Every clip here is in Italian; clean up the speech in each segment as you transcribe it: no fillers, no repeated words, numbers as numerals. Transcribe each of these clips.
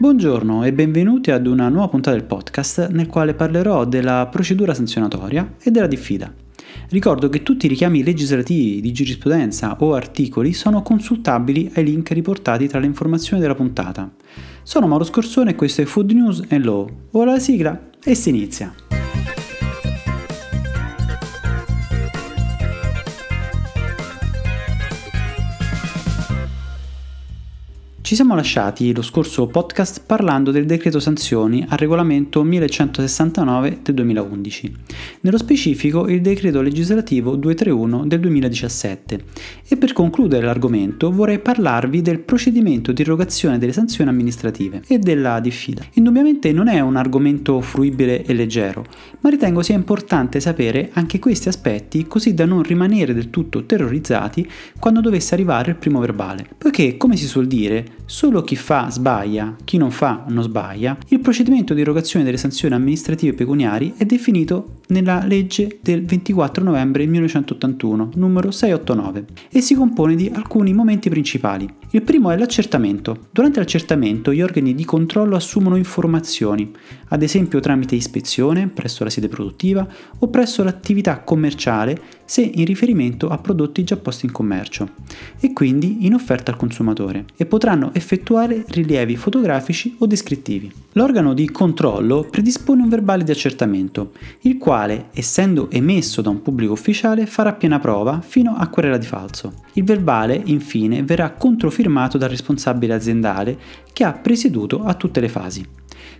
Buongiorno e benvenuti ad una nuova puntata del podcast nel quale parlerò della procedura sanzionatoria e della diffida. Ricordo che tutti i richiami legislativi di giurisprudenza o articoli sono consultabili ai link riportati tra le informazioni della puntata. Sono Mauro Scorsone e questo è Food News and Law. Ora la sigla e si inizia! Ci siamo lasciati lo scorso podcast parlando del decreto sanzioni al regolamento 1169 del 2011, nello specifico il decreto legislativo 231 del 2017, e per concludere l'argomento vorrei parlarvi del procedimento di erogazione delle sanzioni amministrative e della diffida. Indubbiamente non è un argomento fruibile e leggero, ma ritengo sia importante sapere anche questi aspetti così da non rimanere del tutto terrorizzati quando dovesse arrivare il primo verbale, poiché, come si suol dire, solo chi fa sbaglia, chi non fa non sbaglia. Il procedimento di erogazione delle sanzioni amministrative pecuniarie è definito nella legge del 24 novembre 1981, numero 689, e si compone di alcuni momenti principali. Il primo è l'accertamento. Durante l'accertamento gli organi di controllo assumono informazioni, ad esempio tramite ispezione presso la sede produttiva o presso l'attività commerciale se in riferimento a prodotti già posti in commercio e quindi in offerta al consumatore, e potranno effettuare rilievi fotografici o descrittivi. L'organo di controllo predispone un verbale di accertamento, il quale, essendo emesso da un pubblico ufficiale, farà piena prova fino a querela di falso. Il verbale, infine, verrà controfirmato dal responsabile aziendale che ha presieduto a tutte le fasi.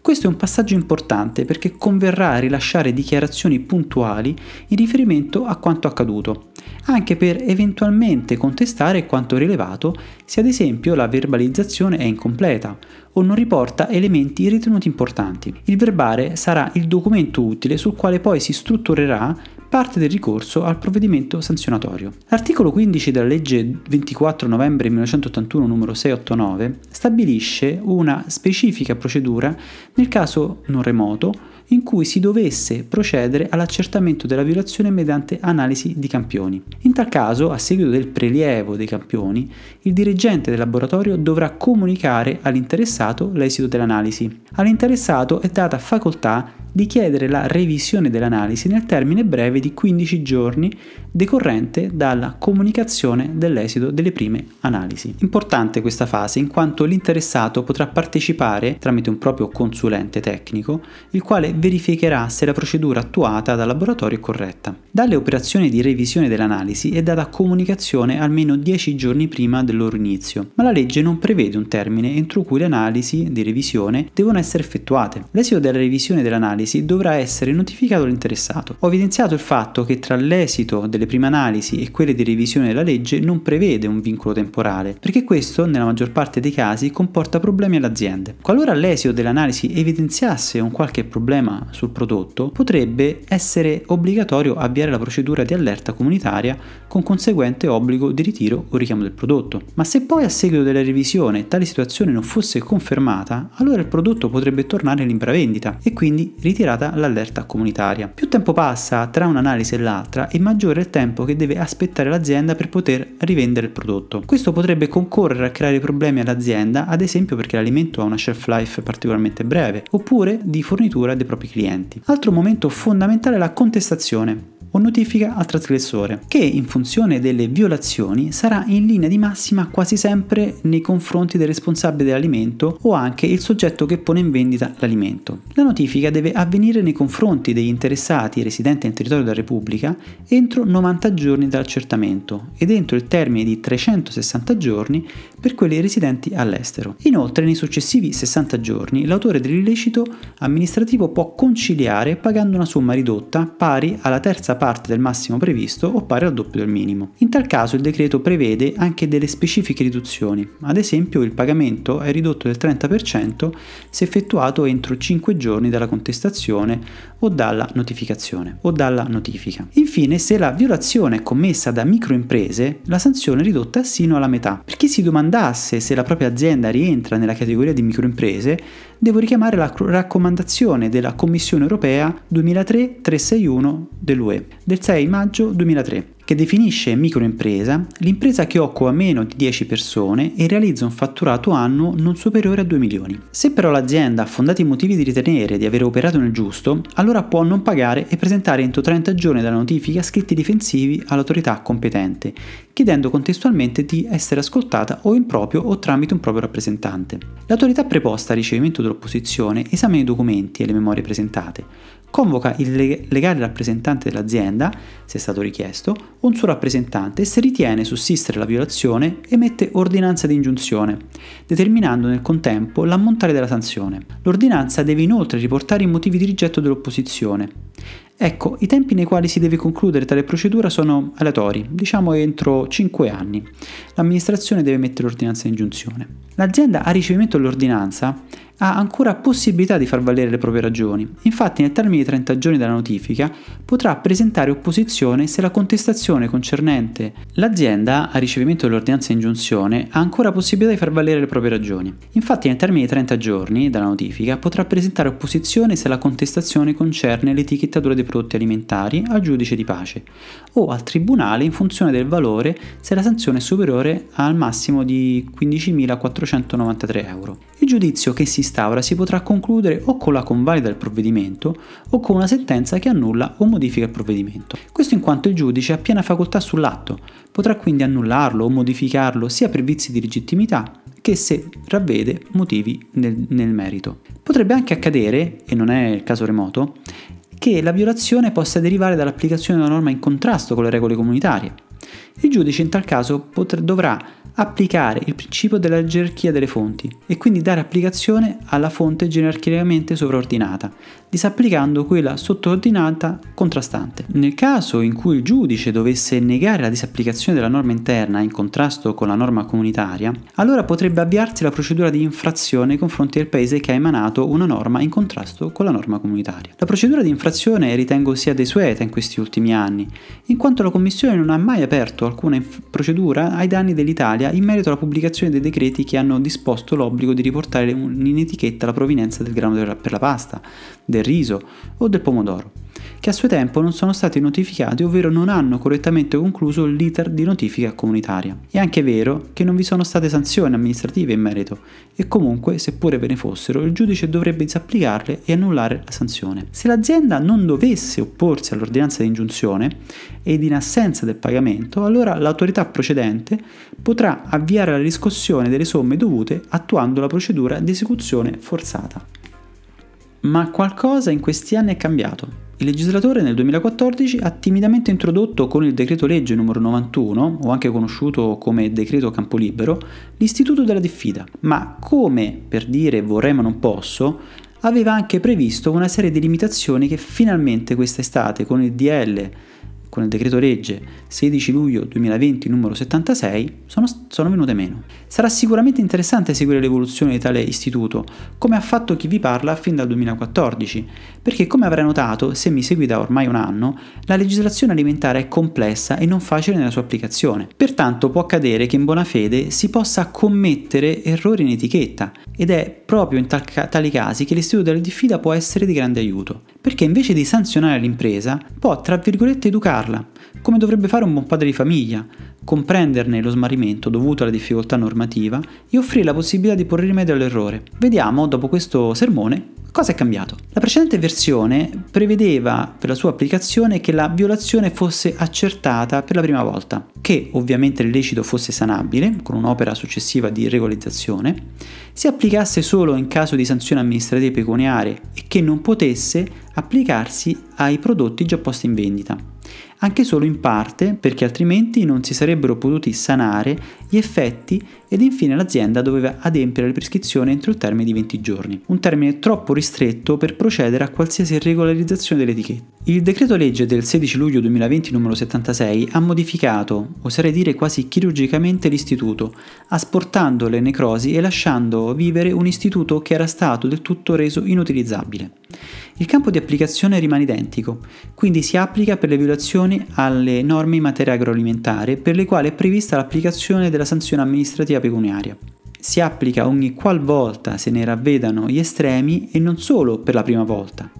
Questo è un passaggio importante perché converrà a rilasciare dichiarazioni puntuali in riferimento a quanto accaduto, anche per eventualmente contestare quanto rilevato se ad esempio la verbalizzazione è incompleta o non riporta elementi ritenuti importanti. Il verbale sarà il documento utile sul quale poi si strutturerà parte del ricorso al provvedimento sanzionatorio. L'articolo 15 della legge 24 novembre 1981 numero 689 stabilisce una specifica procedura nel caso non remoto in cui si dovesse procedere all'accertamento della violazione mediante analisi di campioni. In tal caso, a seguito del prelievo dei campioni, il dirigente del laboratorio dovrà comunicare all'interessato l'esito dell'analisi. All'interessato è data facoltà di chiedere la revisione dell'analisi nel termine breve di 15 giorni decorrente dalla comunicazione dell'esito delle prime analisi. Importante questa fase in quanto l'interessato potrà partecipare tramite un proprio consulente tecnico, il quale verificherà se la procedura attuata dal laboratorio è corretta. Dalle operazioni di revisione dell'analisi è data comunicazione almeno 10 giorni prima del loro inizio, ma la legge non prevede un termine entro cui le analisi di revisione devono essere effettuate. L'esito della revisione dell'analisi dovrà essere notificato all'interessato. Ho evidenziato il fatto che tra l'esito delle prime analisi e quelle di revisione della legge non prevede un vincolo temporale, perché questo, nella maggior parte dei casi, comporta problemi alle aziende. Qualora l'esito dell'analisi evidenziasse un qualche problema sul prodotto, potrebbe essere obbligatorio avviare la procedura di allerta comunitaria con conseguente obbligo di ritiro o richiamo del prodotto. Ma se poi a seguito della revisione tale situazione non fosse confermata, allora il prodotto potrebbe tornare in impravendita e quindi ritirata l'allerta comunitaria. Più tempo passa tra un'analisi e l'altra e maggiore è il tempo che deve aspettare l'azienda per poter rivendere il prodotto. Questo potrebbe concorrere a creare problemi all'azienda, ad esempio perché l'alimento ha una shelf life particolarmente breve, oppure di fornitura dei propri clienti. Altro momento fondamentale è la contestazione o notifica al trasgressore, che in funzione delle violazioni sarà in linea di massima quasi sempre nei confronti del responsabile dell'alimento o anche il soggetto che pone in vendita l'alimento. La notifica deve avvenire nei confronti degli interessati residenti in territorio della Repubblica entro 90 giorni dall'accertamento ed entro il termine di 360 giorni per quelli residenti all'estero. Inoltre, nei successivi 60 giorni, l'autore dell'illecito amministrativo può conciliare pagando una somma ridotta pari alla terza parte del massimo previsto o pari al doppio del minimo. In tal caso il decreto prevede anche delle specifiche riduzioni, ad esempio il pagamento è ridotto del 30% se effettuato entro 5 giorni dalla contestazione o dalla notificazione o dalla notifica. Infine, se la violazione è commessa da microimprese, la sanzione è ridotta sino alla metà. Per chi si domandasse se la propria azienda rientra nella categoria di microimprese, devo richiamare la raccomandazione della Commissione Europea 2003-361 dell'UE del 6 maggio 2003, che definisce microimpresa l'impresa che occupa meno di 10 persone e realizza un fatturato annuo non superiore a 2 milioni. Se però l'azienda ha fondati motivi di ritenere di aver operato nel giusto, allora può non pagare e presentare entro 30 giorni dalla notifica scritti difensivi all'autorità competente, chiedendo contestualmente di essere ascoltata o in proprio o tramite un proprio rappresentante. L'autorità preposta al ricevimento dell'opposizione esamina i documenti e le memorie presentate, convoca il legale rappresentante dell'azienda, se è stato richiesto, o un suo rappresentante e, se ritiene sussistere la violazione, emette ordinanza di ingiunzione, determinando nel contempo l'ammontare della sanzione. L'ordinanza deve inoltre riportare i motivi di rigetto dell'opposizione. Ecco, i tempi nei quali si deve concludere tale procedura sono aleatori, diciamo entro 5 anni. L'amministrazione deve mettere l'ordinanza di ingiunzione. L'azienda a ricevimento dell'ordinanza ha ancora possibilità di far valere le proprie ragioni. Infatti, nel termine di 30 giorni dalla notifica, potrà presentare opposizione se la contestazione concernente l'azienda a ricevimento dell'ordinanza di ingiunzione ha ancora possibilità di far valere le proprie ragioni. Infatti, nel termine di 30 giorni dalla notifica, potrà presentare opposizione se la contestazione concerne l'etichettatura dei prodotti alimentari al giudice di pace o al tribunale in funzione del valore se la sanzione è superiore al massimo di 15.493 euro. Il giudizio che si instaura si potrà concludere o con la convalida del provvedimento o con una sentenza che annulla o modifica il provvedimento. Questo in quanto il giudice ha piena facoltà sull'atto, potrà quindi annullarlo o modificarlo sia per vizi di legittimità che se ravvede motivi nel merito. Potrebbe anche accadere, e non è il caso remoto, che la violazione possa derivare dall'applicazione di una norma in contrasto con le regole comunitarie. Il giudice in tal caso dovrà applicare il principio della gerarchia delle fonti e quindi dare applicazione alla fonte gerarchicamente sovraordinata, disapplicando quella sottoordinata contrastante. Nel caso in cui il giudice dovesse negare la disapplicazione della norma interna in contrasto con la norma comunitaria, allora potrebbe avviarsi la procedura di infrazione nei confronti del paese che ha emanato una norma in contrasto con la norma comunitaria. La procedura di infrazione ritengo sia desueta in questi ultimi anni, in quanto la Commissione non ha mai aperto alcuna procedura ai danni dell'Italia in merito alla pubblicazione dei decreti che hanno disposto l'obbligo di riportare in etichetta la provenienza del grano per la pasta, del riso o del pomodoro, che a suo tempo non sono stati notificati, ovvero non hanno correttamente concluso l'iter di notifica comunitaria. È anche vero che non vi sono state sanzioni amministrative in merito e comunque, seppure ve ne fossero, il giudice dovrebbe disapplicarle e annullare la sanzione. Se l'azienda non dovesse opporsi all'ordinanza di ingiunzione ed in assenza del pagamento, allora l'autorità procedente potrà avviare la riscossione delle somme dovute attuando la procedura di esecuzione forzata. Ma qualcosa in questi anni è cambiato. Il legislatore nel 2014 ha timidamente introdotto con il decreto legge numero 91, o anche conosciuto come decreto Campo Libero, l'istituto della diffida, ma come per dire vorrei ma non posso, aveva anche previsto una serie di limitazioni che finalmente quest'estate con il decreto legge 16 luglio 2020 numero 76 sono venute meno. Sarà sicuramente interessante seguire l'evoluzione di tale istituto, come ha fatto chi vi parla fin dal 2014, perché come avrà notato, se mi segui da ormai un anno, la legislazione alimentare è complessa e non facile nella sua applicazione. Pertanto può accadere che in buona fede si possa commettere errori in etichetta, ed è proprio in tali casi che l'istituto della diffida può essere di grande aiuto, perché invece di sanzionare l'impresa può, tra virgolette, educarla, come dovrebbe fare un buon padre di famiglia, comprenderne lo smarrimento dovuto alla difficoltà normativa e offrire la possibilità di porre rimedio all'errore. Vediamo, dopo questo sermone, cosa è cambiato. La precedente versione prevedeva per la sua applicazione che la violazione fosse accertata per la prima volta, che ovviamente l'illecito fosse sanabile con un'opera successiva di regolarizzazione, si applicasse solo in caso di sanzioni amministrative pecuniarie e che non potesse applicarsi ai prodotti già posti in vendita, anche solo in parte, perché altrimenti non si sarebbero potuti sanare gli effetti ed infine l'azienda doveva adempiere alle prescrizioni entro il termine di 20 giorni, un termine troppo ristretto per procedere a qualsiasi regolarizzazione dell'etichetta. Il decreto legge del 16 luglio 2020 numero 76 ha modificato, oserei dire quasi chirurgicamente, l'istituto, asportando le necrosi e lasciando vivere un istituto che era stato del tutto reso inutilizzabile. Il campo di applicazione rimane identico, quindi si applica per le violazioni alle norme in materia agroalimentare per le quali è prevista l'applicazione della sanzione amministrativa pecuniaria. Si applica ogni qual volta se ne ravvedano gli estremi e non solo per la prima volta.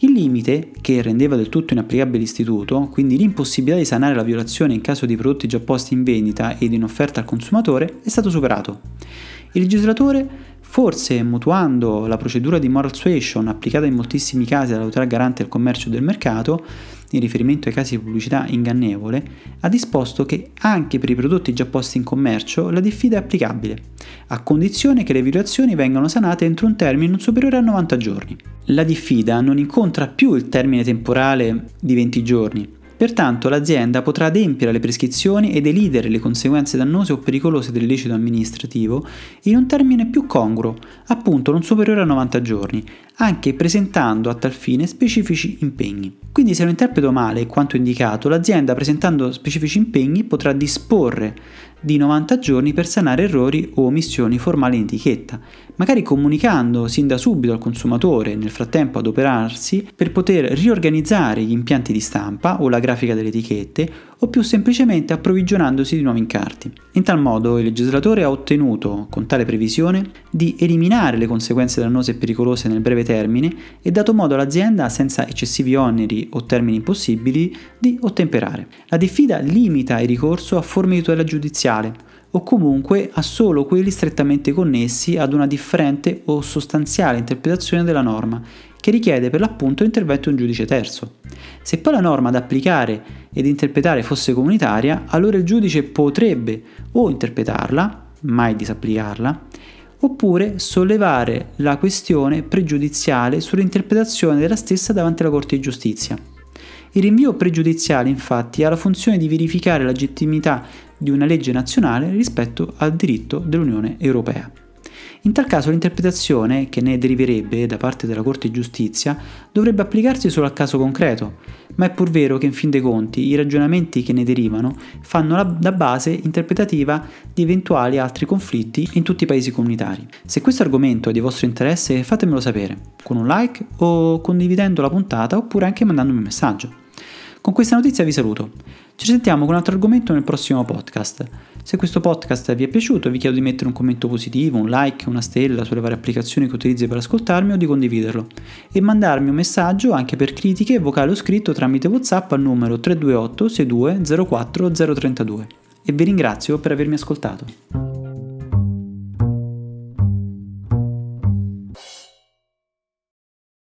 Il limite, che rendeva del tutto inapplicabile l'istituto, quindi l'impossibilità di sanare la violazione in caso di prodotti già posti in vendita ed in offerta al consumatore, è stato superato. Il legislatore, forse mutuando la procedura di moral suasion applicata in moltissimi casi dall'autorità garante del commercio e del mercato, in riferimento ai casi di pubblicità ingannevole, ha disposto che anche per i prodotti già posti in commercio la diffida è applicabile, a condizione che le violazioni vengano sanate entro un termine non superiore a 90 giorni. La diffida non incontra più il termine temporale di 20 giorni, pertanto l'azienda potrà adempiere alle prescrizioni ed elidere le conseguenze dannose o pericolose dell'illecito amministrativo in un termine più congruo, appunto non superiore a 90 giorni, anche presentando a tal fine specifici impegni. Quindi se lo interpreto male quanto indicato, l'azienda presentando specifici impegni potrà disporre di 90 giorni per sanare errori o omissioni formali in etichetta, magari comunicando sin da subito al consumatore, nel frattempo adoperarsi per poter riorganizzare gli impianti di stampa o la grafica delle etichette, o più semplicemente approvvigionandosi di nuovi incarti. In tal modo il legislatore ha ottenuto, con tale previsione, di eliminare le conseguenze dannose e pericolose nel breve termine e dato modo all'azienda, senza eccessivi oneri o termini impossibili, di ottemperare. La diffida limita il ricorso a forme di tutela giudiziale o comunque a solo quelli strettamente connessi ad una differente o sostanziale interpretazione della norma, che richiede per l'appunto l'intervento di un giudice terzo. Se poi la norma da applicare ed interpretare fosse comunitaria, allora il giudice potrebbe o interpretarla, mai disapplicarla, oppure sollevare la questione pregiudiziale sull'interpretazione della stessa davanti alla Corte di Giustizia. Il rinvio pregiudiziale, infatti, ha la funzione di verificare la legittimità di una legge nazionale rispetto al diritto dell'Unione Europea. In tal caso l'interpretazione che ne deriverebbe da parte della Corte di Giustizia dovrebbe applicarsi solo al caso concreto, ma è pur vero che in fin dei conti i ragionamenti che ne derivano fanno da base interpretativa di eventuali altri conflitti in tutti i paesi comunitari. Se questo argomento è di vostro interesse fatemelo sapere, con un like o condividendo la puntata oppure anche mandandomi un messaggio. Con questa notizia vi saluto, ci sentiamo con un altro argomento nel prossimo podcast. Se questo podcast vi è piaciuto vi chiedo di mettere un commento positivo, un like, una stella sulle varie applicazioni che utilizzi per ascoltarmi o di condividerlo e mandarmi un messaggio anche per critiche vocale o scritto tramite WhatsApp al numero 328 62 04 032 e vi ringrazio per avermi ascoltato.